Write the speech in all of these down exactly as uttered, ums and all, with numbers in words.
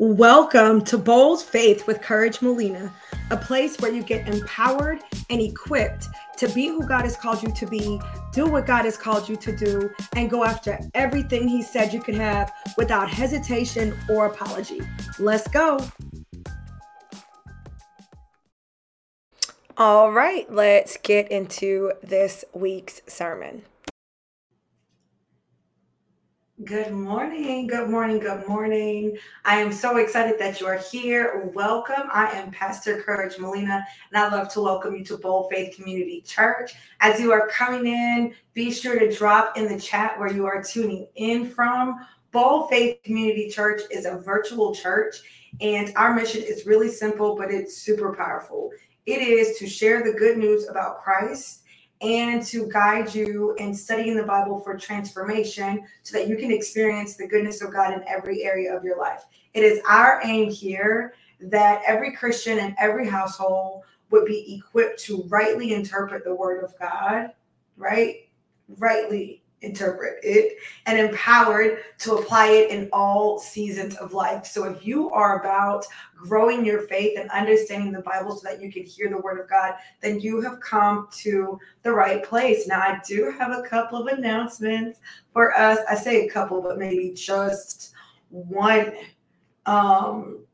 Welcome to Bold Faith with Courage Molina, a place where you get empowered and equipped to be who God has called you to be, do what God has called you to do, and go after everything He said you could have without hesitation or apology. Let's go. All right, let's get into this week's sermon. Good morning. Good morning. Good morning. I am so excited that you are here. Welcome. I am Pastor Courage Molina, and I love to welcome you to Bold Faith Community Church. As you are coming in, be sure to drop in the chat where you are tuning in from. Bold Faith Community Church is a virtual church, and our mission is really simple, but it's super powerful. It is to share the good news about Christ and to guide you in studying the Bible for transformation so that you can experience the goodness of God in every area of your life. It is our aim here that every Christian in every household would be equipped to rightly interpret the Word of God, right? Rightly interpret it, and empowered to apply it in all seasons of life. So if you are about growing your faith and understanding the Bible so that you can hear the Word of God, then you have come to the right place. Now, I do have a couple of announcements for us. I say a couple, but maybe just one. Um,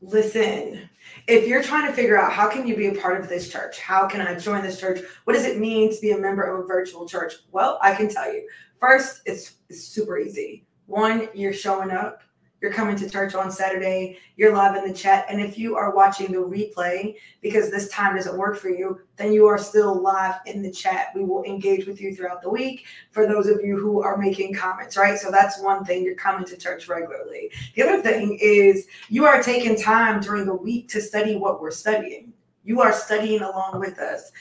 listen. If you're trying to figure out how can you be a part of this church, how can I join this church, what does it mean to be a member of a virtual church? Well, I can tell you. First, it's, it's super easy. One, you're showing up. You're coming to church on Saturday. You're live in the chat. And if you are watching the replay because this time doesn't work for you, then you are still live in the chat. We will engage with you throughout the week for those of you who are making comments, right? So that's one thing. You're coming to church regularly. The other thing is you are taking time during the week to study what we're studying. You are studying along with us.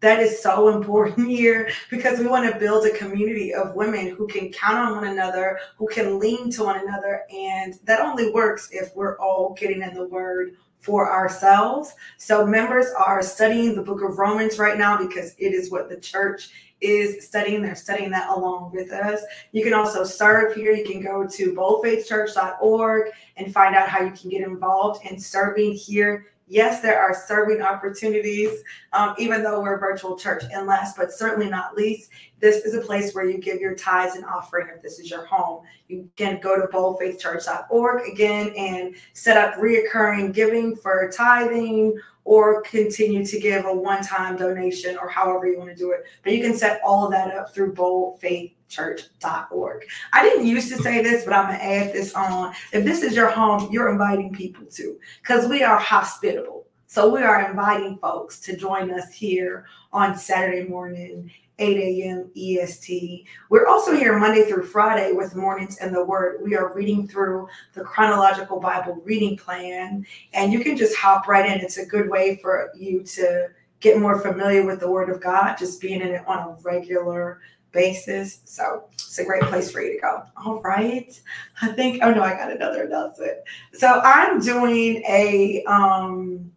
That is so important here because we want to build a community of women who can count on one another, who can lean to one another. And that only works if we're all getting in the Word for ourselves. So members are studying the book of Romans right now because it is what the church is studying. They're studying that along with us. You can also serve here. You can go to bold faith church dot org and find out how you can get involved in serving here. Yes, there are serving opportunities, um, even though we're a virtual church. And last but certainly not least, this is a place where you give your tithes and offering if this is your home. You can go to bold faith church dot org again and set up reoccurring giving for tithing or continue to give a one-time donation or however you want to do it. But you can set all of that up through bold faith church dot org. I didn't used to say this, but I'm going to add this on. If this is your home, you're inviting people to, because we are hospitable. So we are inviting folks to join us here on Saturday morning, eight a.m. E S T. We're also here Monday through Friday with Mornings in the Word. We are reading through the Chronological Bible reading plan, and you can just hop right in. It's a good way for you to get more familiar with the Word of God, just being in it on a regular basis. So it's a great place for you to go. All right. I think, oh no, I got another announcement. So I'm doing a, um,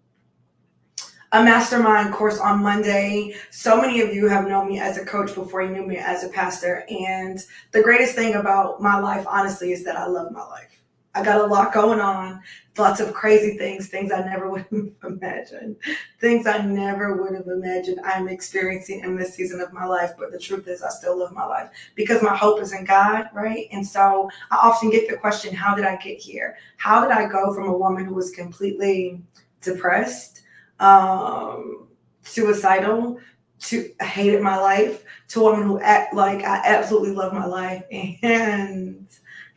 a mastermind course on Monday. So many of you have known me as a coach before you knew me as a pastor. And the greatest thing about my life, honestly, is that I love my life. I got a lot going on, lots of crazy things, things I never would have imagined, things I never would have imagined I'm experiencing in this season of my life. But the truth is I still love my life because my hope is in God, right? And so I often get the question, how did I get here? How did I go from a woman who was completely depressed, um, suicidal, to hated my life, to a woman who act like I absolutely love my life and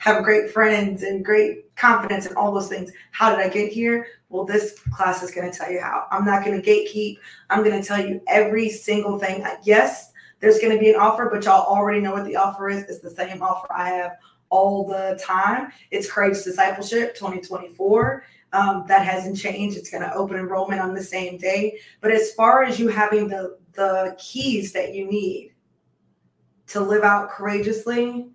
have great friends and great confidence and all those things. How did I get here? Well, this class is going to tell you how. I'm not going to gatekeep. I'm going to tell you every single thing. Yes, there's going to be an offer, but y'all already know what the offer is. It's the same offer I have all the time. It's Courageous Discipleship twenty twenty-four. Um, that hasn't changed. It's going to open enrollment on the same day. But as far as you having the, the keys that you need to live out courageously,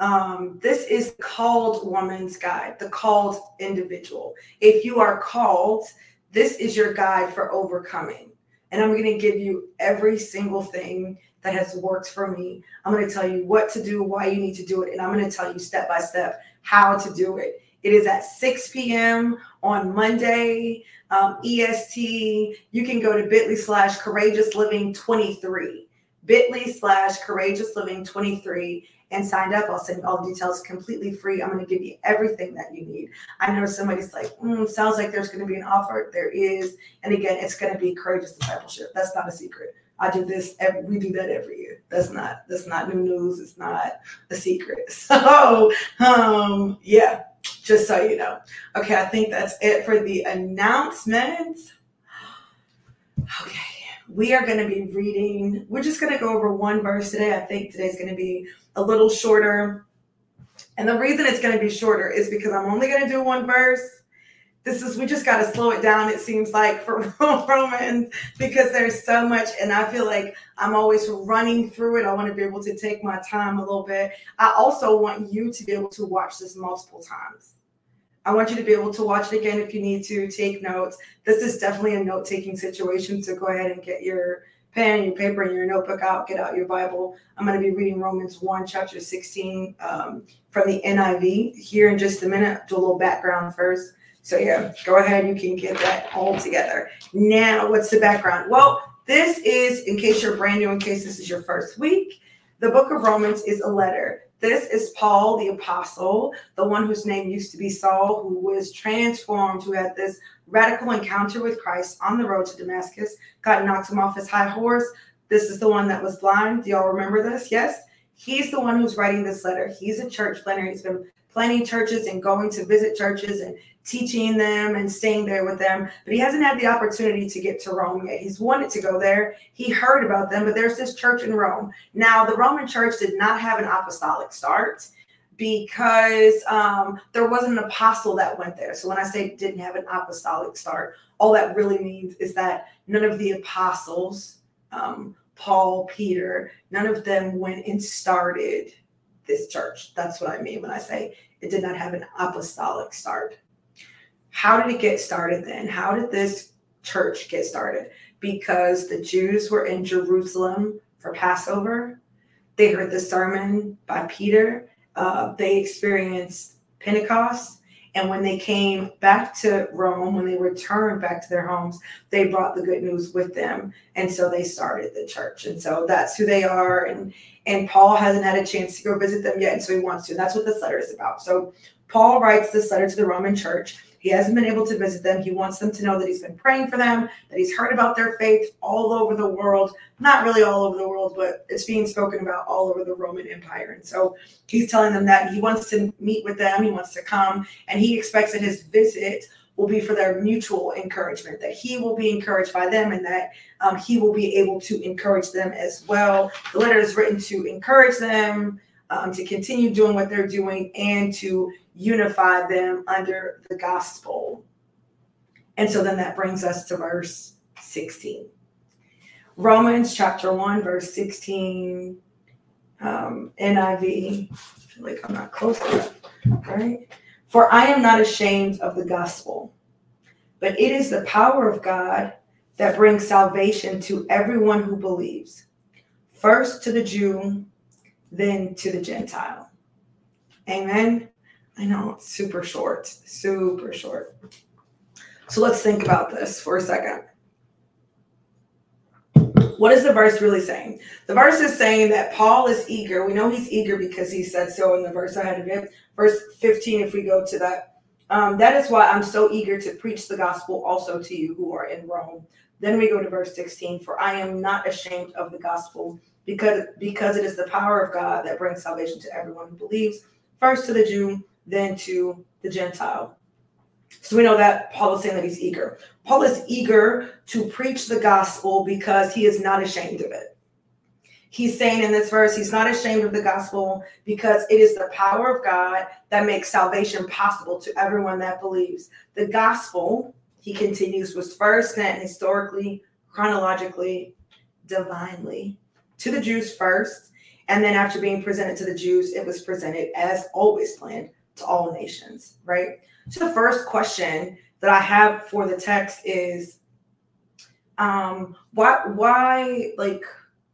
Um, this is called Woman's Guide, the called individual. If you are called, this is your guide for overcoming. And I'm going to give you every single thing that has worked for me. I'm going to tell you what to do, why you need to do it. And I'm going to tell you step by step how to do it. It is at six p.m. on Monday, um, E S T. You can go to bit.ly slash courageous living 23, bit.ly slash courageous living 23 and sign up. I'll send you all the details completely free. I'm going to give you everything that you need. I know somebody's like, mm, sounds like there's going to be an offer. There is. And again, it's going to be courageous discipleship. That's not a secret. I do this. Every, we do that every year. That's not, that's not new news. It's not a secret. So, um, yeah. Just so you know. Okay, I think that's it for the announcements. Okay, we are going to be reading. We're just going to go over one verse today. I think today's going to be a little shorter. And the reason it's going to be shorter is because I'm only going to do one verse. This is, we just got to slow it down, it seems like, for Romans, because there's so much. And I feel like I'm always running through it. I want to be able to take my time a little bit. I also want you to be able to watch this multiple times. I want you to be able to watch it again if you need to. Take notes. This is definitely a note-taking situation, so go ahead and get your pen, your paper, and your notebook out. Get out your Bible. I'm going to be reading Romans one, chapter sixteen, um, from the N I V here in just a minute. Do a little background first. So yeah, go ahead, you can get that all together. Now, what's the background? Well, this is, in case you're brand new, in case this is your first week, the book of Romans is a letter. This is Paul, the apostle, the one whose name used to be Saul, who was transformed, who had this radical encounter with Christ on the road to Damascus. God knocked him off his high horse. This is the one that was blind. Do y'all remember this? Yes? He's the one who's writing this letter. He's a church planner. He's been planning churches and going to visit churches and teaching them and staying there with them. But he hasn't had the opportunity to get to Rome yet. He's wanted to go there. He heard about them, but there's this church in Rome. Now, the Roman church did not have an apostolic start because um, there wasn't an apostle that went there. So when I say didn't have an apostolic start, all that really means is that none of the apostles, um, Paul, Peter, none of them went and started this church. That's what I mean when I say it did not have an apostolic start. How did it get started then? How did this church get started? Because the Jews were in Jerusalem for Passover. They heard the sermon by Peter. Uh, they experienced Pentecost. And when they came back to Rome, when they returned back to their homes, they brought the good news with them. And so they started the church. And so that's who they are. And, and Paul hasn't had a chance to go visit them yet. And so he wants to. And that's what this letter is about. So Paul writes this letter to the Roman church. He hasn't been able to visit them. He wants them to know that he's been praying for them, that he's heard about their faith all over the world. Not really all over the world, but it's being spoken about all over the Roman Empire. And so he's telling them that he wants to meet with them. He wants to come. And he expects that his visit will be for their mutual encouragement, that he will be encouraged by them and that um, he will be able to encourage them as well. The letter is written to encourage them, Um, to continue doing what they're doing and to unify them under the gospel. And so then that brings us to verse sixteen. Romans chapter one, verse sixteen, um, N I V. I feel like I'm not close enough, right? For I am not ashamed of the gospel, but it is the power of God that brings salvation to everyone who believes, first to the Jew, then to the Gentile. Amen. I know, it's super short, super short. So let's think about this for a second. What is the verse really saying? The verse is saying that Paul is eager. We know he's eager because he said so in the verse ahead of it. Verse fifteen, if we go to that. Um, that is why I'm so eager to preach the gospel also to you who are in Rome. Then we go to verse sixteen. For I am not ashamed of the gospel, Because, because it is the power of God that brings salvation to everyone who believes, first to the Jew, then to the Gentile. So we know that Paul is saying that he's eager. Paul is eager to preach the gospel because he is not ashamed of it. He's saying in this verse, he's not ashamed of the gospel because it is the power of God that makes salvation possible to everyone that believes. The gospel, he continues, was first sent historically, chronologically, divinely, to the Jews first, and then after being presented to the Jews, it was presented as always planned to all nations, right? So the first question that I have for the text is, um, why, why, like,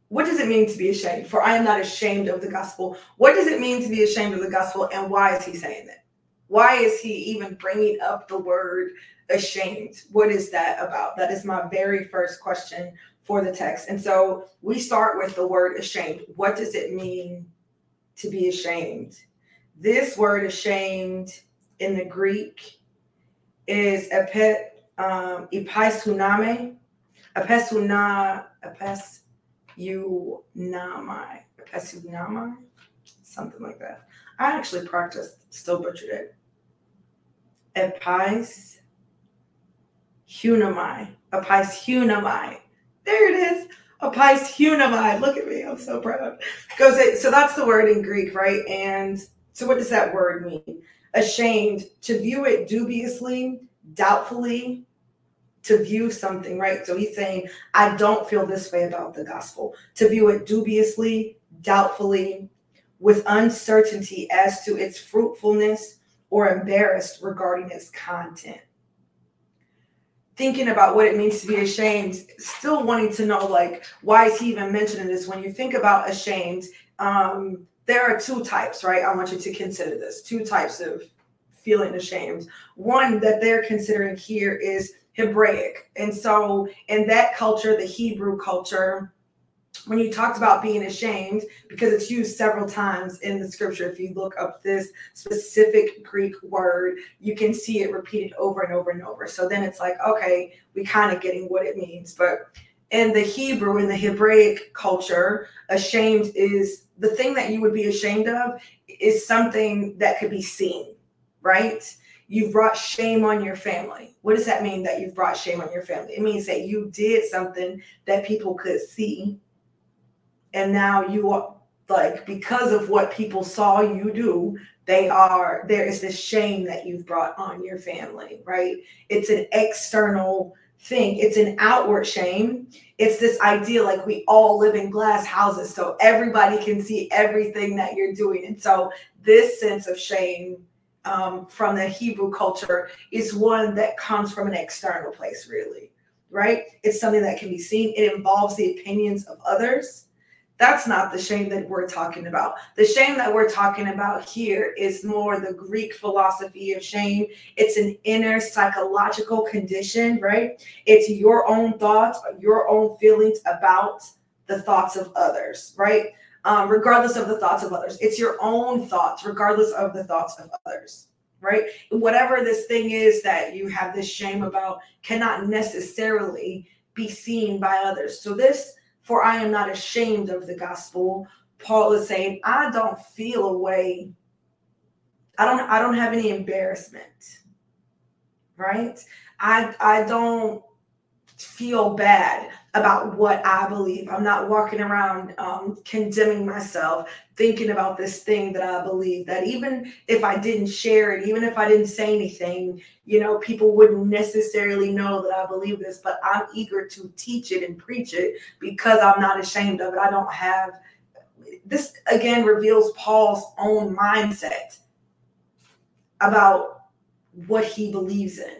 what does it mean to be ashamed? For I am not ashamed of the gospel. What does it mean to be ashamed of the gospel, and why is he saying that? Why is he even bringing up the word ashamed? What is that about? That is my very first question for the text. And so we start with the word ashamed. What does it mean to be ashamed? This word ashamed in the Greek is um, epaisuname, epaisuna, epaisunamai, epaisunamai, something like that. I actually practiced, still butchered it. Epaisunamai, epaisunamai. There it is. Epaisunamai. Look at me. I'm so proud. Goes it. So that's the word in Greek, right? And so what does that word mean? Ashamed, to view it dubiously, doubtfully, to view something, right? So he's saying, I don't feel this way about the gospel. To view it dubiously, doubtfully, with uncertainty as to its fruitfulness, or embarrassed regarding its content. Thinking about what it means to be ashamed, still wanting to know, like, why is he even mentioning this? When you think about ashamed, um, there are two types, right? I want you to consider this. Two types of feeling ashamed. One that they're considering here is Hebraic. And so in that culture, the Hebrew culture, when you talked about being ashamed, because it's used several times in the scripture, if you look up this specific Greek word, you can see it repeated over and over and over. So then it's like, okay, we kind of getting what it means. But in the Hebrew, in the Hebraic culture, ashamed is the thing that you would be ashamed of is something that could be seen, right? You've brought shame on your family. What does that mean that you've brought shame on your family? It means that you did something that people could see. And now you are like, because of what people saw you do, they are, there is this shame that you've brought on your family, right? It's an external thing. It's an outward shame. It's this idea like we all live in glass houses, so everybody can see everything that you're doing. And so this sense of shame um, from the Hebrew culture is one that comes from an external place, really, right? It's something that can be seen. It involves the opinions of others. That's not the shame that we're talking about. The shame that we're talking about here is more the Greek philosophy of shame. It's an inner psychological condition, right? It's your own thoughts, your own feelings about the thoughts of others, right? Um, regardless of the thoughts of others. It's your own thoughts, regardless of the thoughts of others, right? Whatever this thing is that you have this shame about cannot necessarily be seen by others. So this, for I am not ashamed of the gospel. Paul is saying, I don't feel a way. I don't, I don't have any embarrassment, right? I, I don't feel bad about what I believe. I'm not walking around um, condemning myself, thinking about this thing that I believe, that even if I didn't share it, even if I didn't say anything, you know, people wouldn't necessarily know that I believe this, but I'm eager to teach it and preach it because I'm not ashamed of it. I don't have, this again reveals Paul's own mindset about what he believes in.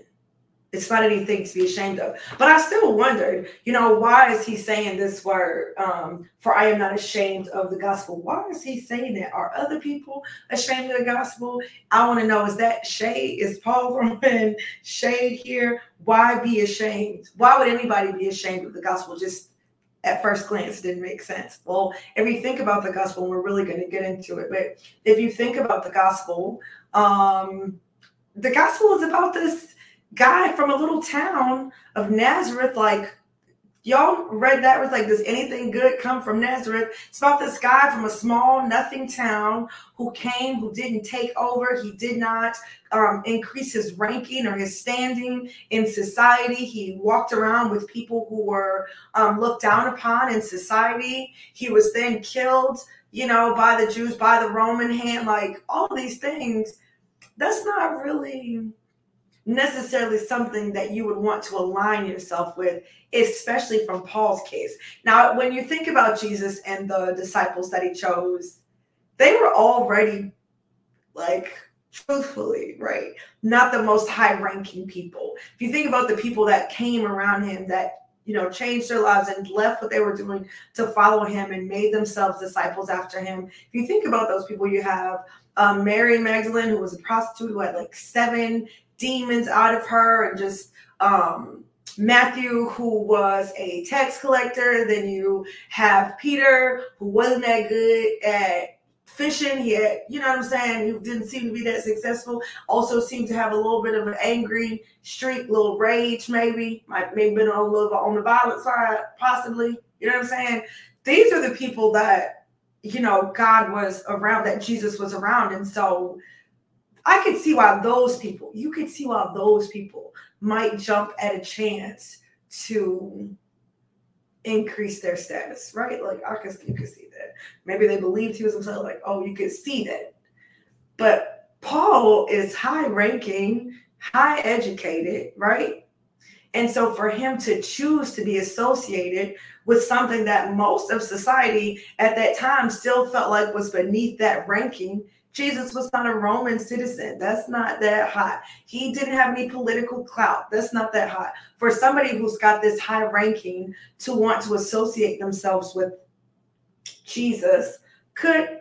It's not anything to be ashamed of. But I still wondered, you know, why is he saying this word, um, for I am not ashamed of the gospel? Why is he saying that? Are other people ashamed of the gospel? I want to know, is that shade? Is Paul throwing shade here? Why be ashamed? Why would anybody be ashamed of the gospel? Just at first glance, it didn't make sense. Well, if you think about the gospel, we're really going to get into it. But if you think about the gospel, um, the gospel is about this guy from a little town of Nazareth. Like, y'all read that, was like, does anything good come from Nazareth? It's about this guy from a small nothing town who came, who didn't take over. He did not um, increase his ranking or his standing in society. He walked around with people who were um, looked down upon in society. He was then killed, you know, by the Jews, by the Roman hand, like all these things. That's not really necessarily something that you would want to align yourself with, especially from Paul's case. Now, when you think about Jesus and the disciples that he chose, they were already, like, truthfully, right, not the most high-ranking people. If you think about the people that came around him that you know, changed their lives and left what they were doing to follow him and made themselves disciples after him. If you think about those people, you have um, Mary Magdalene, who was a prostitute, who had like seven demons out of her, and just um, Matthew, who was a tax collector. Then you have Peter, who wasn't that good at fishing. He had, you know what I'm saying, he didn't seem to be that successful. Also seemed to have a little bit of an angry streak, little rage maybe. Might maybe been on a little on the violent side, possibly. You know what I'm saying? These are the people that, you know, God was around, that Jesus was around. And so I could see why those people, you could see why those people might jump at a chance to increase their status, right? Like I could, you could see that. Maybe they believed he was himself, like, oh, you could see that. But Paul is high ranking, high educated, right? And so for him to choose to be associated with something that most of society at that time still felt like was beneath that ranking. Jesus was not a Roman citizen. That's not that hot. He didn't have any political clout. That's not that hot. For somebody who's got this high ranking to want to associate themselves with Jesus could,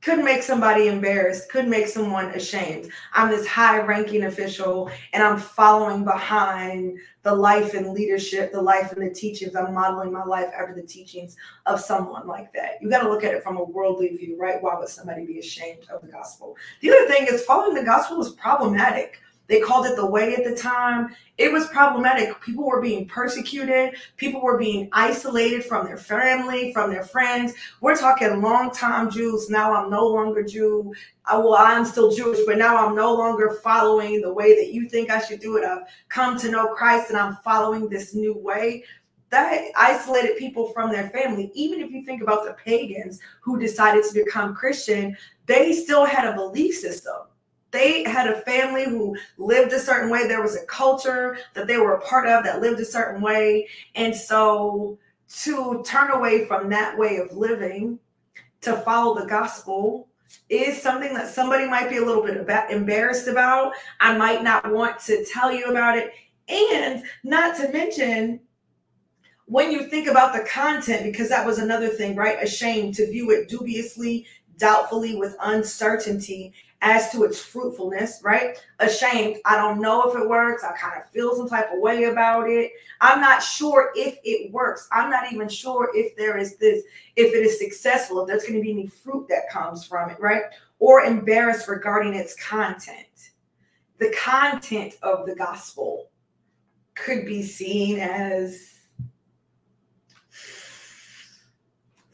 could make somebody embarrassed, could make someone ashamed. I'm this high ranking official and I'm following behind the life and leadership, the life and the teachings. I'm modeling my life after the teachings of someone like that. You got to look at it from a worldly view, right? Why would somebody be ashamed of the gospel? The other thing is following the gospel was problematic. They called it the way at the time. It was problematic. People were being persecuted. People were being isolated from their family, from their friends. We're talking long-time Jews. Now I'm no longer Jew. I, well, I'm still Jewish, but now I'm no longer following the way that you think I should do it. I've come to know Christ, and I'm following this new way. That isolated people from their family. Even if you think about the pagans who decided to become Christian, they still had a belief system. They had a family who lived a certain way. There was a culture that they were a part of that lived a certain way. And so to turn away from that way of living, to follow the gospel, is something that somebody might be a little bit embarrassed about. I might not want to tell you about it. And not to mention, when you think about the content, because that was another thing, right? Ashamed, to view it dubiously, doubtfully, with uncertainty as to its fruitfulness, right? Ashamed. I don't know if it works. I kind of feel some type of way about it. I'm not sure if it works. I'm not even sure if there is this, if it is successful, if there's going to be any fruit that comes from it, right? Or embarrassed regarding its content. The content of the gospel could be seen as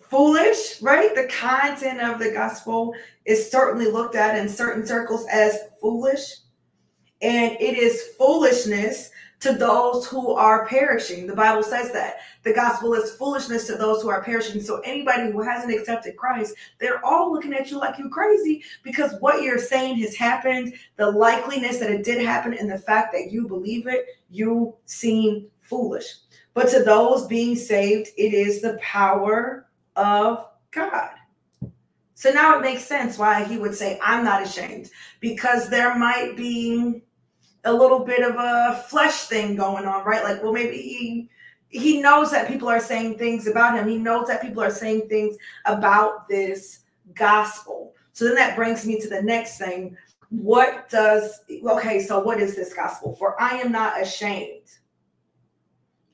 foolish, right? The content of the gospel is certainly looked at in certain circles as foolish. And it is foolishness to those who are perishing. The Bible says that the gospel is foolishness to those who are perishing. So anybody who hasn't accepted Christ, they're all looking at you like you're crazy, because what you're saying has happened, the likeliness that it did happen, and the fact that you believe it, you seem foolish. But to those being saved, it is the power of God. So now it makes sense why he would say, I'm not ashamed, because there might be a little bit of a flesh thing going on, right? Like, well, maybe he he knows that people are saying things about him. He knows that people are saying things about this gospel. So then that brings me to the next thing. What does, okay, so what is this gospel? For I am not ashamed.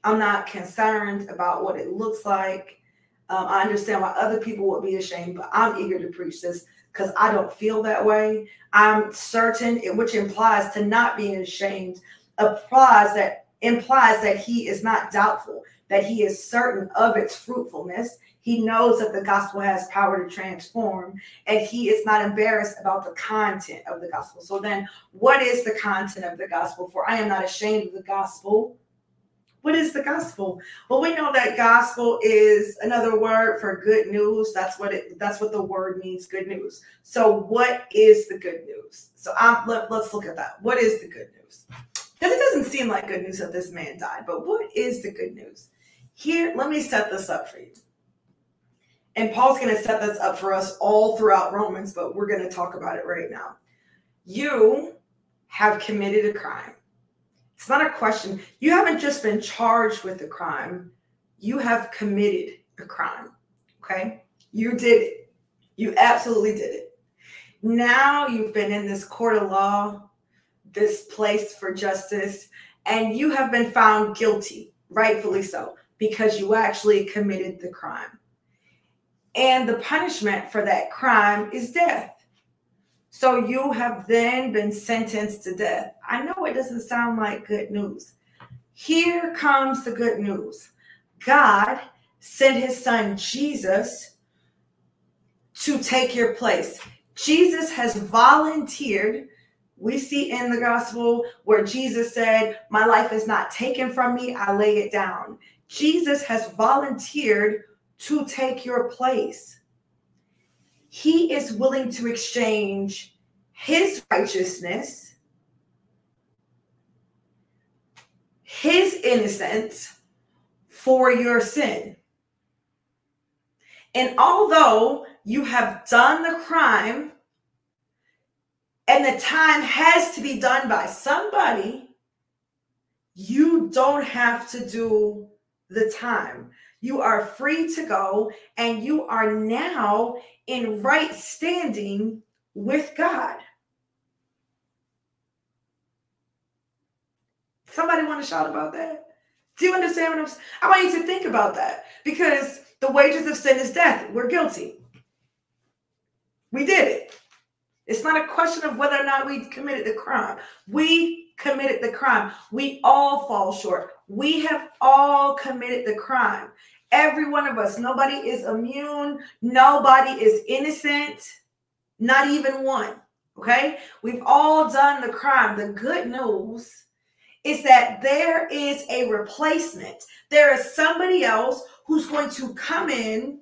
I'm not concerned about what it looks like. Um, I understand why other people would be ashamed, but I'm eager to preach this because I don't feel that way. I'm certain, which implies to not being ashamed, implies that implies that he is not doubtful, that he is certain of its fruitfulness. He knows that the gospel has power to transform, and he is not embarrassed about the content of the gospel. So then what is the content of the gospel? For I am not ashamed of the gospel. What is the gospel? Well, we know that gospel is another word for good news. That's what it. That's what the word means, good news. So what is the good news? So I'm, let, let's look at that. What is the good news? Because it doesn't seem like good news that this man died, but what is the good news? Here, let me set this up for you. And Paul's going to set this up for us all throughout Romans, but we're going to talk about it right now. You have committed a crime. It's not a question. You haven't just been charged with a crime. You have committed a crime, okay? You did it. You absolutely did it. Now you've been in this court of law, this place for justice, and you have been found guilty, rightfully so, because you actually committed the crime. And the punishment for that crime is death. So you have then been sentenced to death. I know it doesn't sound like good news. Here comes the good news. God sent his son Jesus to take your place. Jesus has volunteered. We see in the gospel where Jesus said, "My life is not taken from me, I lay it down." Jesus has volunteered to take your place. He is willing to exchange his righteousness, his innocence, for your sin. And although you have done the crime and the time has to be done by somebody, you don't have to do the time. You are free to go, and you are now in right standing with God. Somebody want to shout about that? Do you understand what I'm saying? I want you to think about that, because the wages of sin is death. We're guilty. We did it. It's not a question of whether or not we committed the crime. We committed the crime. We all fall short. We have all committed the crime. Every one of us. Nobody is immune. Nobody is innocent. Not even one. Okay? We've all done the crime. The good news is that there is a replacement. There is somebody else who's going to come in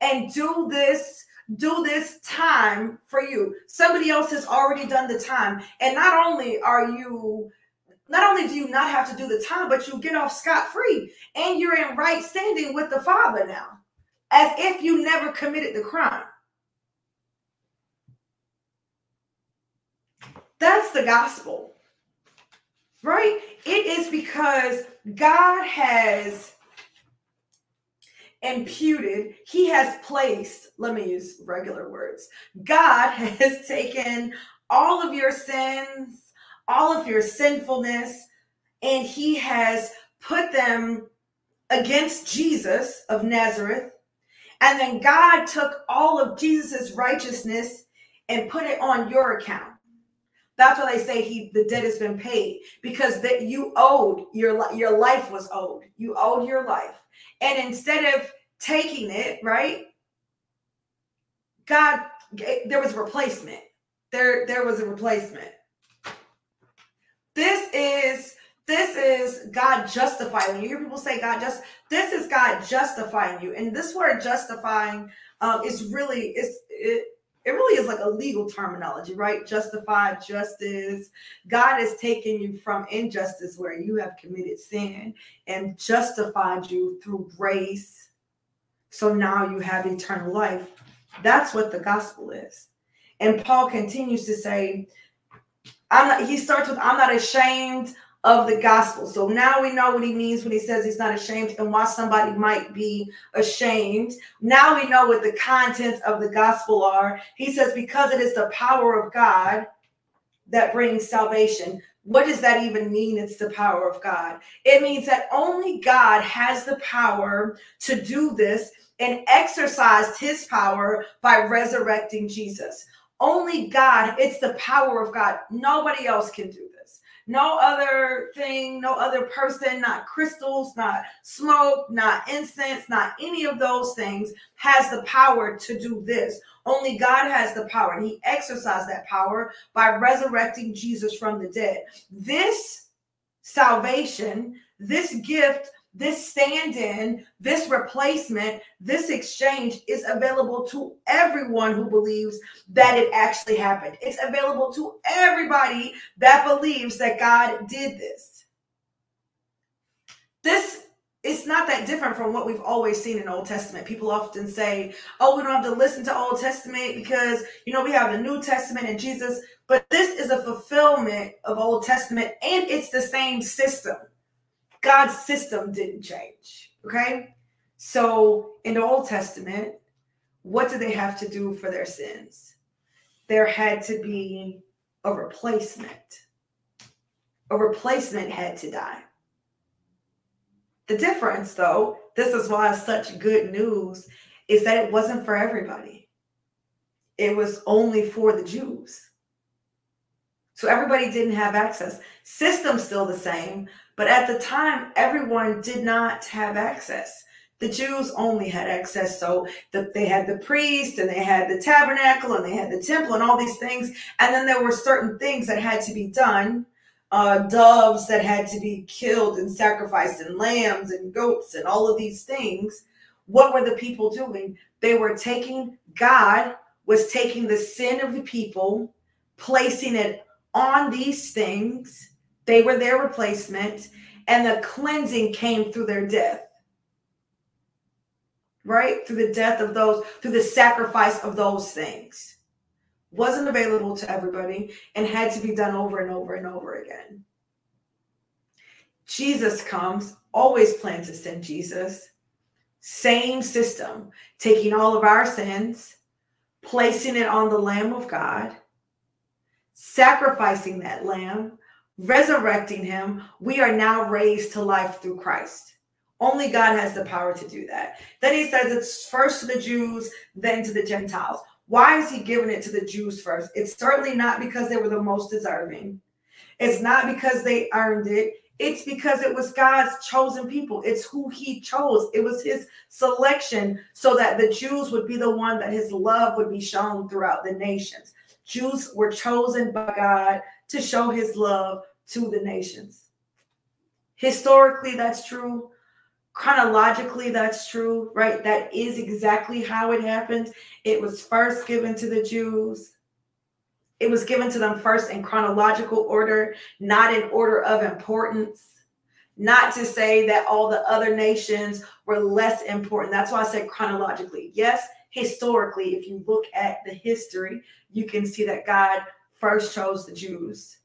and do this, do this time for you. Somebody else has already done the time. And not only are you, not only do you not have to do the time, but you get off scot-free, and you're in right standing with the Father now, as if you never committed the crime. That's the gospel. Right? It is because God has imputed, he has placed, let me use regular words. God has taken all of your sins, all of your sinfulness, and he has put them against Jesus of Nazareth. And then God took all of Jesus's righteousness and put it on your account. That's why they say he, the debt has been paid, because that you owed, your, your life was owed. You owed your life. And instead of taking it, right, God, there was a replacement. There, there was a replacement. This is, this is God justifying you. You hear people say God just, this is God justifying you. And this word justifying um, is really, it's, it, It really is like a legal terminology, right? Justified, justice. God has taken you from injustice where you have committed sin and justified you through grace. So now you have eternal life. That's what the gospel is. And Paul continues to say, I'm not, he starts with, I'm not ashamed of the gospel. So now we know what he means when he says he's not ashamed, and why somebody might be ashamed. Now we know what the contents of the gospel are. He says, because it is the power of God that brings salvation. What does that even mean? It's the power of God. It means that only God has the power to do this, and exercised his power by resurrecting Jesus. Only God. It's the power of God. Nobody else can do this. No other thing, no other person, not crystals, not smoke, not incense, not any of those things has the power to do this. Only God has the power, and he exercised that power by resurrecting Jesus from the dead. This salvation, this gift, this stand-in, this replacement, this exchange is available to everyone who believes that it actually happened. It's available to everybody that believes that God did this. This is not that different from what we've always seen in Old Testament. People often say, oh, we don't have to listen to Old Testament because, you know, we have the New Testament and Jesus. But this is a fulfillment fulfillment of Old Testament, and it's the same system. God's system didn't change, okay? So in the Old Testament, what do they have to do for their sins? There had to be a replacement. A replacement had to die. The difference, though, this is why it's such good news, is that it wasn't for everybody. It was only for the Jews. So everybody didn't have access. System's still the same, but at the time, everyone did not have access. The Jews only had access, so the, they had the priest, and they had the tabernacle, and they had the temple, and all these things. And then there were certain things that had to be done, uh, doves that had to be killed and sacrificed, and lambs and goats and all of these things. What were the people doing? They were taking, God was taking the sin of the people, placing it on these things. They were their replacement, and the cleansing came through their death. Right? Through the death of those, through the sacrifice of those things. Wasn't available to everybody and had to be done over and over and over again. Jesus comes, always planned to send Jesus. Same system, taking all of our sins, placing it on the Lamb of God, sacrificing that Lamb, resurrecting him. We are now raised to life through Christ. Only God has the power to do that. Then he says it's first to the Jews, then to the Gentiles. Why is he giving it to the Jews first? It's certainly not because they were the most deserving. It's not because they earned it. It's because it was God's chosen people. It's who he chose. It was his selection so that the Jews would be the one that his love would be shown throughout the nations. Jews were chosen by God to show his love to the nations. Historically, that's true. Chronologically, that's true, right? That is exactly how it happened. It was first given to the Jews. It was given to them first in chronological order, not in order of importance. Not to say that all the other nations were less important. That's why I said chronologically. Yes, historically, if you look at the history, you can see that God first chose the Jews.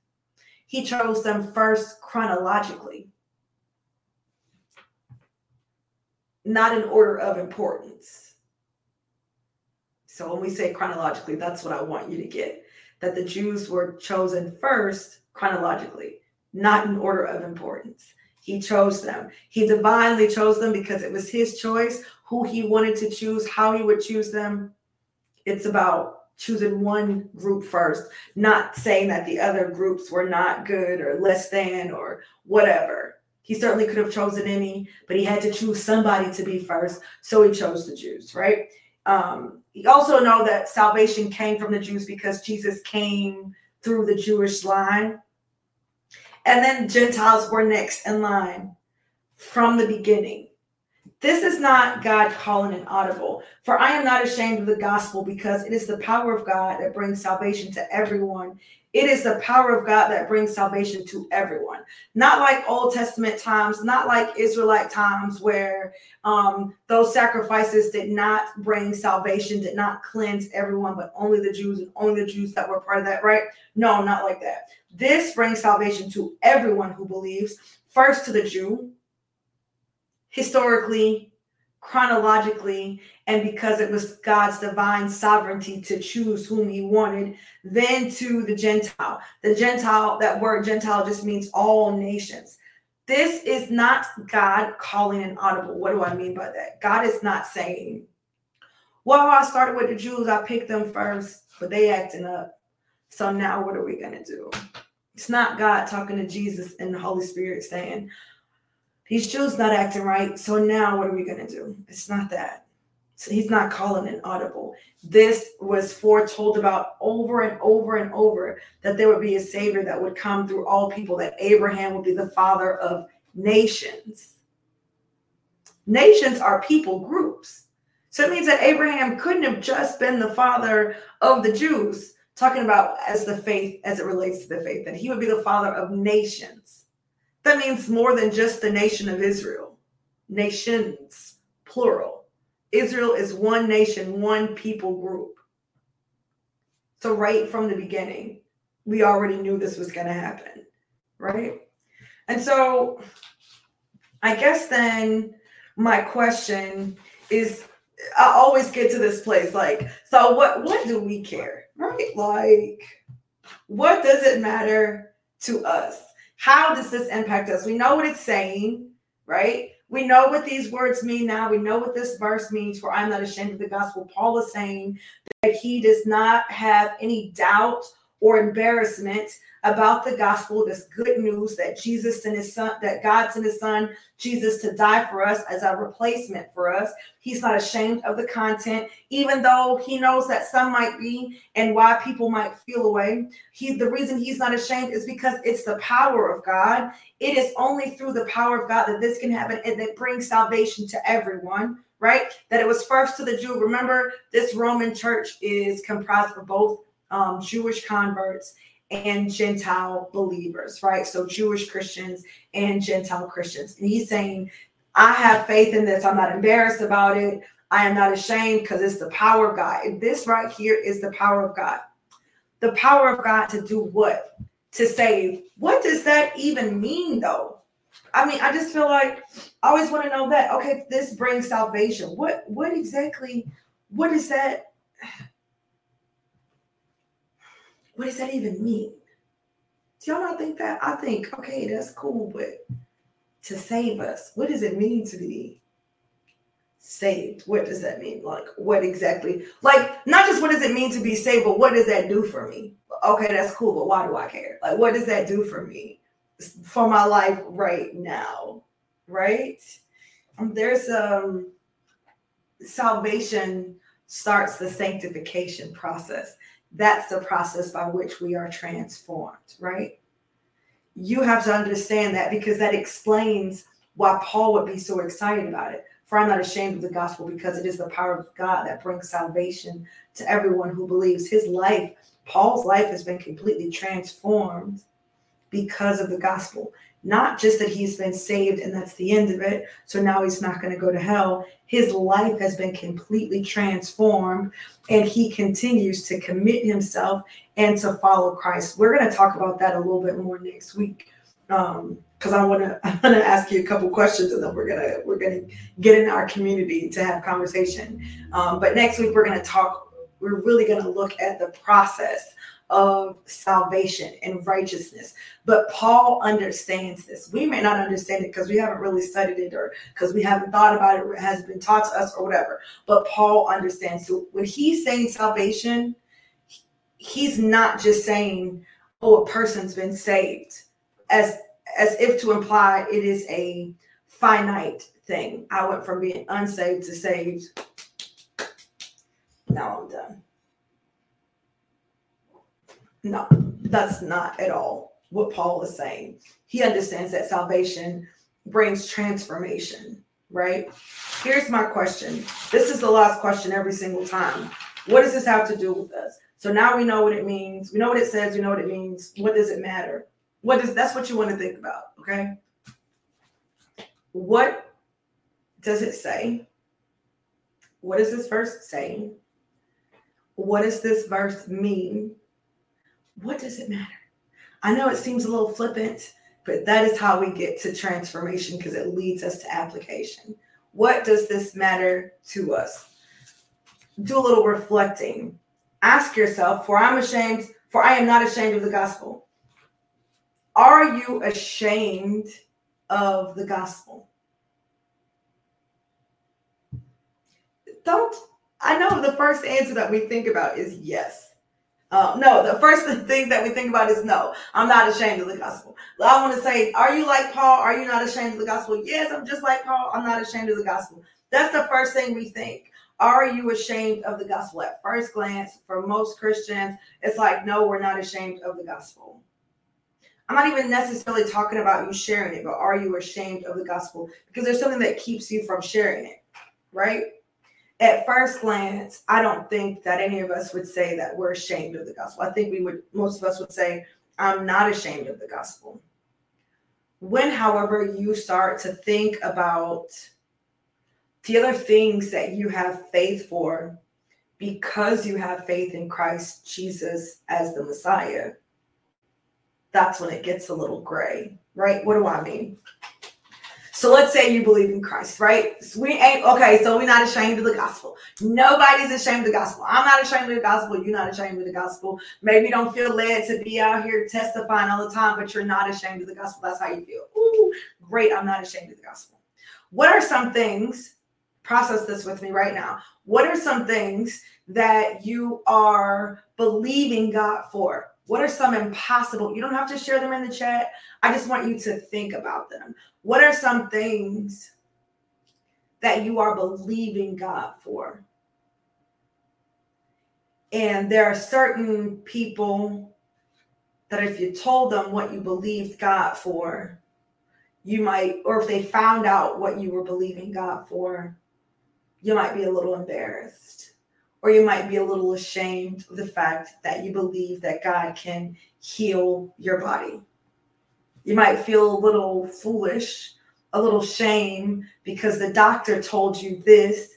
He chose them first chronologically. Not in order of importance. So when we say chronologically, that's what I want you to get. That the Jews were chosen first chronologically, not in order of importance. He chose them. He divinely chose them because it was his choice, who he wanted to choose, how he would choose them. It's about choosing one group first, not saying that the other groups were not good or less than or whatever. He certainly could have chosen any, but he had to choose somebody to be first. So he chose the Jews, right? Um, you also know that salvation came from the Jews because Jesus came through the Jewish line. And then Gentiles were next in line from the beginning. This is not God calling an audible. For I am not ashamed of the gospel because it is the power of God that brings salvation to everyone. It is the power of God that brings salvation to everyone. Not like Old Testament times, not like Israelite times where um, those sacrifices did not bring salvation, did not cleanse everyone, but only the Jews and only the Jews that were part of that, right? No, not like that. This brings salvation to everyone who believes, first to the Jew, historically, chronologically, and because it was God's divine sovereignty to choose whom he wanted, then to the Gentile. The Gentile, that word Gentile just means all nations. This is not God calling an audible. What do I mean by that? God is not saying, well, I started with the Jews, I picked them first, but they acting up. So now what are we going to do? It's not God talking to Jesus and the Holy Spirit saying, these Jews not acting right, so now what are we going to do? It's not that. So he's not calling an audible. This was foretold about over and over and over, that there would be a Savior that would come through all people, that Abraham would be the father of nations. Nations are people groups. So it means that Abraham couldn't have just been the father of the Jews, talking about as the faith, as it relates to the faith, that he would be the father of nations. That means more than just the nation of Israel. Nations, plural. Israel is one nation, one people group. So right from the beginning, we already knew this was going to happen, right? And so I guess then my question is, I always get to this place, like, so what, what do we care, right? Like, what does it matter to us? How does this impact us? We know what it's saying, right? We know what these words mean now. We know what this verse means, for I'm not ashamed of the gospel. Paul is saying that he does not have any doubt or embarrassment about the gospel, this good news that Jesus sent his son, that God sent his son, Jesus, to die for us as a replacement for us. He's not ashamed of the content, even though he knows that some might be and why people might feel away. He, the reason he's not ashamed is because it's the power of God. It is only through the power of God that this can happen, and that brings salvation to everyone, right? That it was first to the Jew. Remember, this Roman church is comprised of both um, Jewish converts and Gentile believers, right? So Jewish Christians and Gentile Christians. And he's saying, I have faith in this. I'm not embarrassed about it. I am not ashamed because it's the power of God. And this right here is the power of God. The power of God to do what? To save. What does that even mean, though? I mean, I just feel like I always want to know that. Okay, this brings salvation. What, what exactly, what is that? What does that even mean? Do y'all not think that? I think, okay, that's cool, but to save us, what does it mean to be saved? What does that mean? Like, what exactly? Like, not just what does it mean to be saved, but what does that do for me? Okay, that's cool, but why do I care? Like, what does that do for me, for my life right now, right? Um, there's um, salvation starts the sanctification process. That's the process by which we are transformed, right? You have to understand that, because that explains why Paul would be so excited about it. For I'm not ashamed of the gospel, because it is the power of God that brings salvation to everyone who believes. His life, Paul's life, has been completely transformed because of the gospel. Not just that he's been saved and that's the end of it, so now he's not going to go to hell. His life has been completely transformed, and he continues to commit himself and to follow Christ. We're going to talk about that a little bit more next week, um, because I want to I want to ask you a couple questions, and then we're gonna we're gonna get in our community to have conversation. Um, but next week we're going to talk. We're really going to look at the process of salvation and righteousness. But Paul understands this. We may not understand it because we haven't really studied it, or because we haven't thought about it, or it hasn't been taught to us, or whatever. But Paul understands. So when he's saying salvation, he's not just saying, oh, a person's been saved, as as if to imply it is a finite thing. I went from being unsaved to saved. Now I'm done. No, that's not at all what Paul is saying. He understands that salvation brings transformation, right? Here's my question. This is the last question every single time. What does this have to do with us? So now we know what it means. We know what it says. We know what it means. What does it matter? What does, that's what you want to think about, okay? What does it say? What is this verse saying? What does this verse mean? What does it matter? I know it seems a little flippant, but that is how we get to transformation, because it leads us to application. What does this matter to us? Do a little reflecting. Ask yourself, for I'm ashamed, for I am not ashamed of the gospel. Are you ashamed of the gospel? Don't, I know the first answer that we think about is yes. Uh, no, the first thing that we think about is no, I'm not ashamed of the gospel. I want to say, are you like Paul? Are you not ashamed of the gospel? Yes, I'm just like Paul. I'm not ashamed of the gospel. That's the first thing we think. Are you ashamed of the gospel? At first glance, for most Christians, it's like, no, we're not ashamed of the gospel. I'm not even necessarily talking about you sharing it, but are you ashamed of the gospel? Because there's something that keeps you from sharing it, right? At first glance, I don't think that any of us would say that we're ashamed of the gospel. I think we would, most of us would say, I'm not ashamed of the gospel. When, however, you start to think about the other things that you have faith for, because you have faith in Christ Jesus as the Messiah, that's when it gets a little gray, right? What do I mean? So let's say you believe in Christ, right? So we ain't, okay, so we're not ashamed of the gospel. Nobody's ashamed of the gospel. I'm not ashamed of the gospel. You're not ashamed of the gospel. Maybe you don't feel led to be out here testifying all the time, but you're not ashamed of the gospel. That's how you feel. Ooh, great, I'm not ashamed of the gospel. What are some things, process this with me right now, what are some things that you are believing God for? What are some impossible? You don't have to share them in the chat. I just want you to think about them. What are some things that you are believing God for? And there are certain people that if you told them what you believed God for, you might, or if they found out what you were believing God for, you might be a little embarrassed. Or you might be a little ashamed of the fact that you believe that God can heal your body. You might feel a little foolish, a little shame, because the doctor told you this.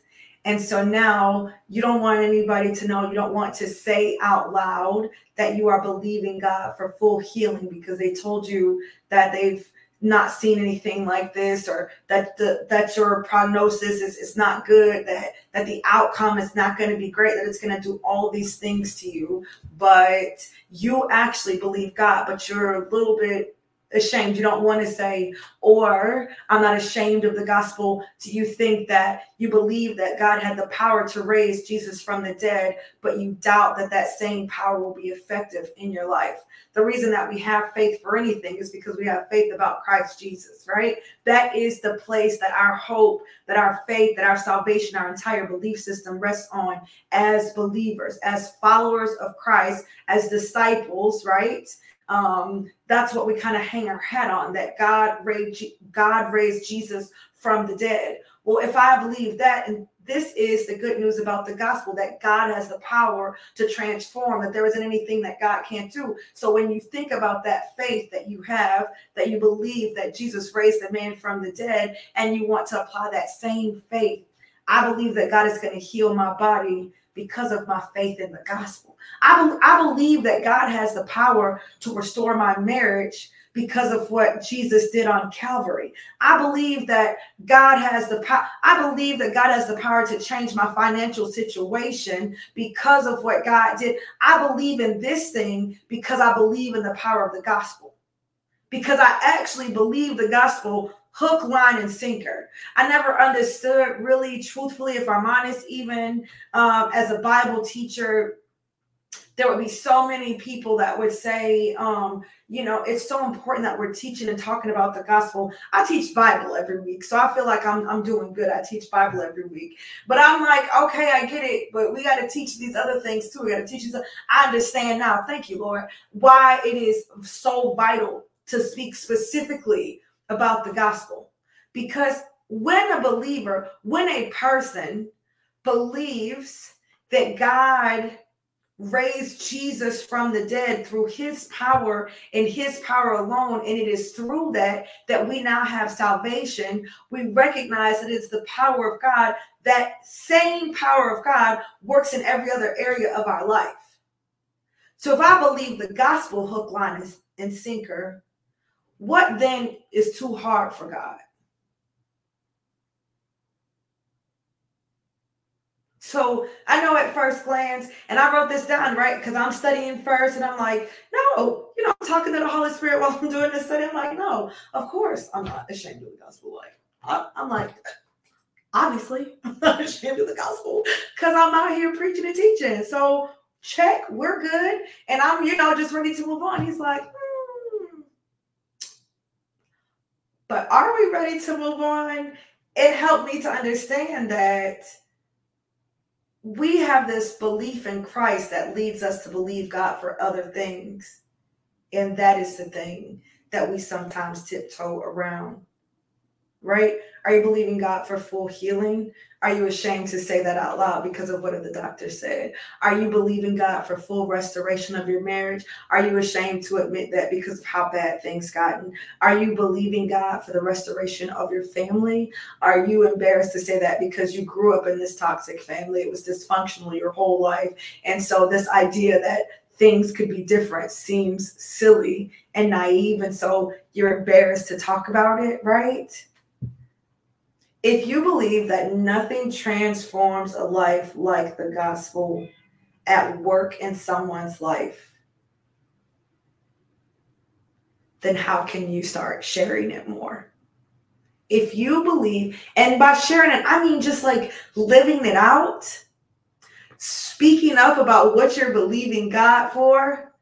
And so now you don't want anybody to know. You don't want to say out loud that you are believing God for full healing because they told you that they've not seen anything like this, or that the, that your prognosis is, is not good, that, that the outcome is not going to be great, that it's going to do all these things to you, but you actually believe God, but you're a little bit ashamed. You don't want to say, or I'm not ashamed of the gospel. Do you think that you believe that God had the power to raise Jesus from the dead, but you doubt that that same power will be effective in your life? The reason that we have faith for anything is because we have faith about Christ Jesus, right? That is the place that our hope, that our faith, that our salvation, our entire belief system rests on as believers, as followers of Christ, as disciples, right? Um, that's what we kind of hang our hat on, that God raised, God raised Jesus from the dead. Well, if I believe that, and this is the good news about the gospel, that God has the power to transform, that there isn't anything that God can't do. So when you think about that faith that you have, that you believe that Jesus raised the man from the dead, and you want to apply that same faith, I believe that God is going to heal my body because of my faith in the gospel. I, be- I believe that God has the power to restore my marriage because of what Jesus did on Calvary. I believe that God has the power. I believe that God has the power to change my financial situation because of what God did. I believe in this thing because I believe in the power of the gospel, because I actually believe the gospel hook, line, and sinker. I never understood really, truthfully, if I'm honest, even um, as a Bible teacher, there would be so many people that would say, um, you know, it's so important that we're teaching and talking about the gospel. I teach Bible every week, so I feel like I'm I'm doing good. I teach Bible every week. But I'm like, okay, I get it, but we got to teach these other things too. We got to teach these other. I understand now, thank you, Lord, why it is so vital to speak specifically about the gospel. Because when a believer, when a person believes that God raised Jesus from the dead through his power and his power alone, and it is through that that we now have salvation, we recognize that it's the power of God. That same power of God works in every other area of our life. So if I believe the gospel hook, line, and sinker, what then is too hard for God? So I know at first glance, and I wrote this down, right? Because I'm studying first and I'm like, no, you know, I'm talking to the Holy Spirit while I'm doing this study. I'm like, no, of course I'm not ashamed of the gospel. Like, I'm like, obviously I'm not ashamed of the gospel because I'm out here preaching and teaching. So check, we're good. And I'm, you know, just ready to move on. He's like, but are we ready to move on? It helped me to understand that we have this belief in Christ that leads us to believe God for other things. And that is the thing that we sometimes tiptoe around, right? Are you believing God for full healing? Are you ashamed to say that out loud because of what the doctor said? Are you believing God for full restoration of your marriage? Are you ashamed to admit that because of how bad things gotten? Are you believing God for the restoration of your family? Are you embarrassed to say that because you grew up in this toxic family? It was dysfunctional your whole life. And so this idea that things could be different seems silly and naive, and so you're embarrassed to talk about it, right? If you believe that nothing transforms a life like the gospel at work in someone's life, then how can you start sharing it more? If you believe, and by sharing it, I mean just like living it out, speaking up about what you're believing God for.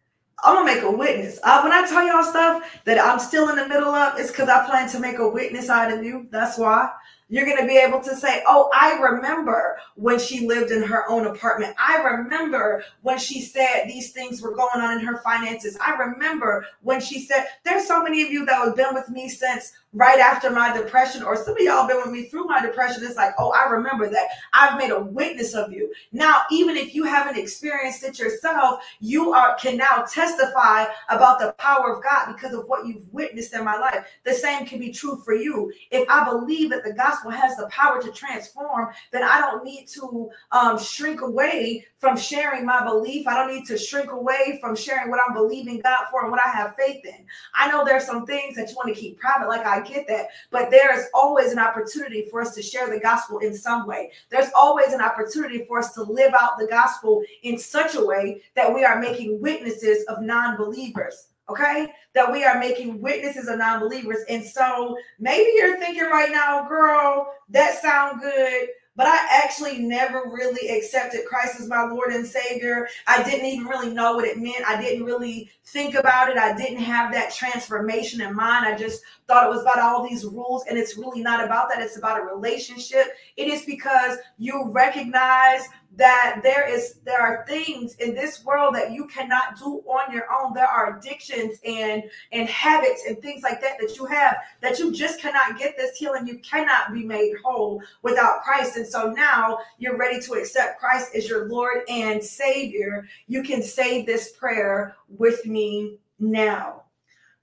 I'm gonna make a witness. Uh, when I tell y'all stuff that I'm still in the middle of, it's because I plan to make a witness out of you. That's why you're gonna be able to say, oh, I remember when she lived in her own apartment. I remember when she said these things were going on in her finances. I remember when she said, there's so many of you that have been with me since right after my depression, or some of y'all been with me through my depression. It's like, oh, I remember that. I've made a witness of you. Now, even if you haven't experienced it yourself, you are can now testify about the power of God because of what you've witnessed in my life. The same can be true for you. If I believe that the gospel has the power to transform, then I don't need to um, shrink away from sharing my belief. I don't need to shrink away from sharing what I'm believing God for and what I have faith in. I know there's some things that you want to keep private, like I get that, but there is always an opportunity for us to share the gospel in some way. There's always an opportunity for us to live out the gospel in such a way that we are making witnesses of non-believers. Okay, that we are making witnesses of non-believers. And so maybe you're thinking right now, girl, that sounds good, but I actually never really accepted Christ as my Lord and Savior. I didn't even really know what it meant. I didn't really think about it. I didn't have that transformation in mind. I just thought it was about all these rules, and it's really not about that. It's about a relationship. It is because you recognize that there is there are things in this world that you cannot do on your own. There are addictions and and habits and things like that that you have that you just cannot get this healing. You cannot be made whole without Christ. And so now you're ready to accept Christ as your Lord and Savior. You can say this prayer with me now.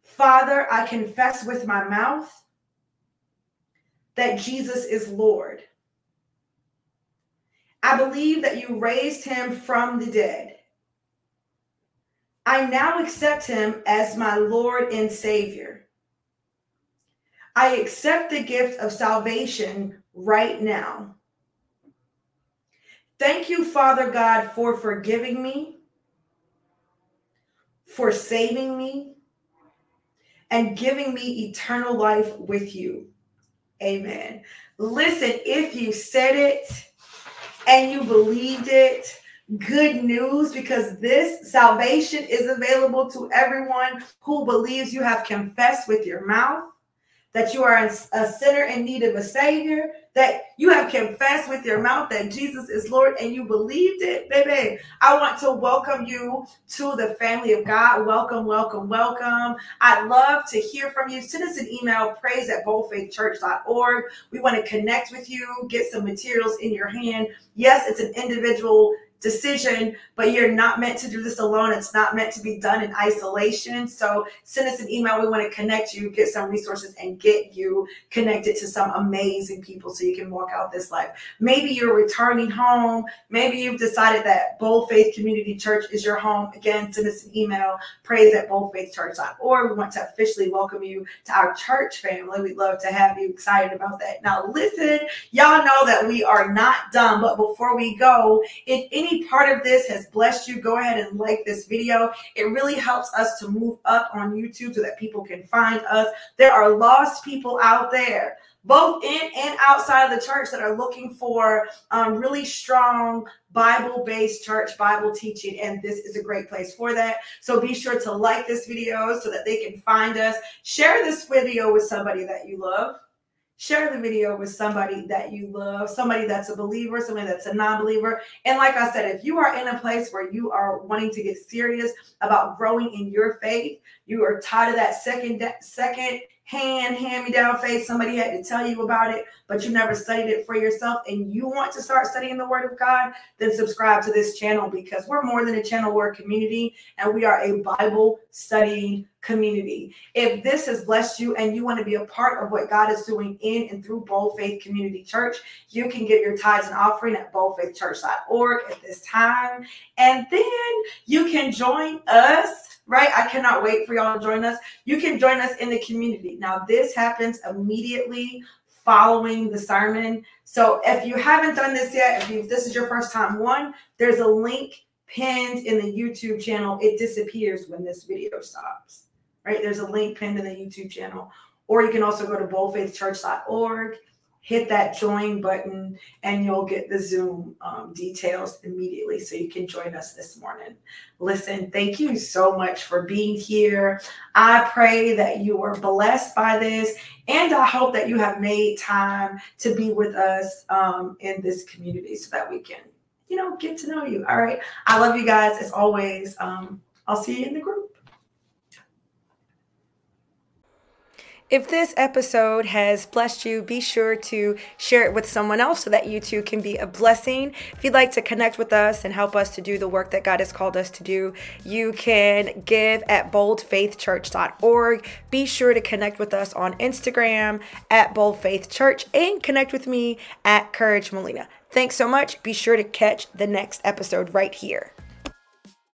Father, I confess with my mouth that Jesus is Lord. I believe that you raised him from the dead. I now accept him as my Lord and Savior. I accept the gift of salvation right now. Thank you, Father God, for forgiving me, for saving me, and giving me eternal life with you. Amen. Listen, if you said it, and you believed it, good news, because this salvation is available to everyone who believes. You have confessed with your mouth that you are a sinner in need of a Savior, that you have confessed with your mouth that Jesus is Lord, and you believed it, baby. I want to welcome you to the family of God. Welcome, welcome, welcome. I'd love to hear from you. Send us an email, praise at bold faith church dot org. We want to connect with you, get some materials in your hand. Yes, it's an individual decision, but you're not meant to do this alone. It's not meant to be done in isolation. So send us an email. We want to connect you, get some resources, and get you connected to some amazing people so you can walk out this life. Maybe you're returning home. Maybe you've decided that Bold Faith Community Church is your home. Again, send us an email, praise at bold faith church dot org. We want to officially welcome you to our church family. We'd love to have you. Excited about that. Now listen, y'all know that we are not done, but before we go, if any part of this has blessed you, go ahead and like this video. It really helps us to move up on YouTube so that people can find us. There are lost people out there, both in and outside of the church, that are looking for um, really strong Bible-based church Bible teaching, and this is a great place for that. So be sure to like this video so that they can find us. Share this video with somebody that you love. Share the video with somebody that you love, somebody that's a believer, somebody that's a non-believer. And like I said, if you are in a place where you are wanting to get serious about growing in your faith, you are tired of that second, second hand, hand-me-down faith. Somebody had to tell you about it, but you never studied it for yourself, and you want to start studying the Word of God, then subscribe to this channel, because we're more than a channel, we're a community, and we are a Bible studying community. If this has blessed you and you want to be a part of what God is doing in and through Bold Faith Community Church, you can give your tithes and offering at bold faith church dot org at this time. And then you can join us right? I cannot wait for y'all to join us. You can join us in the community. Now, this happens immediately following the sermon. So if you haven't done this yet, if you, this is your first time, one, there's a link pinned in the YouTube channel. It disappears when this video stops, right? There's a link pinned in the YouTube channel. Or you can also go to bold faith church dot org, hit that join button, and you'll get the Zoom um, details immediately so you can join us this morning. Listen, thank you so much for being here. I pray that you are blessed by this, and I hope that you have made time to be with us um, in this community so that we can, you know, get to know you. All right. I love you guys as always. Um, I'll see you in the group. If this episode has blessed you, be sure to share it with someone else so that you too can be a blessing. If you'd like to connect with us and help us to do the work that God has called us to do, you can give at bold faith church dot org. Be sure to connect with us on Instagram at bold faith church and connect with me at Courage Molina. Thanks so much. Be sure to catch the next episode right here.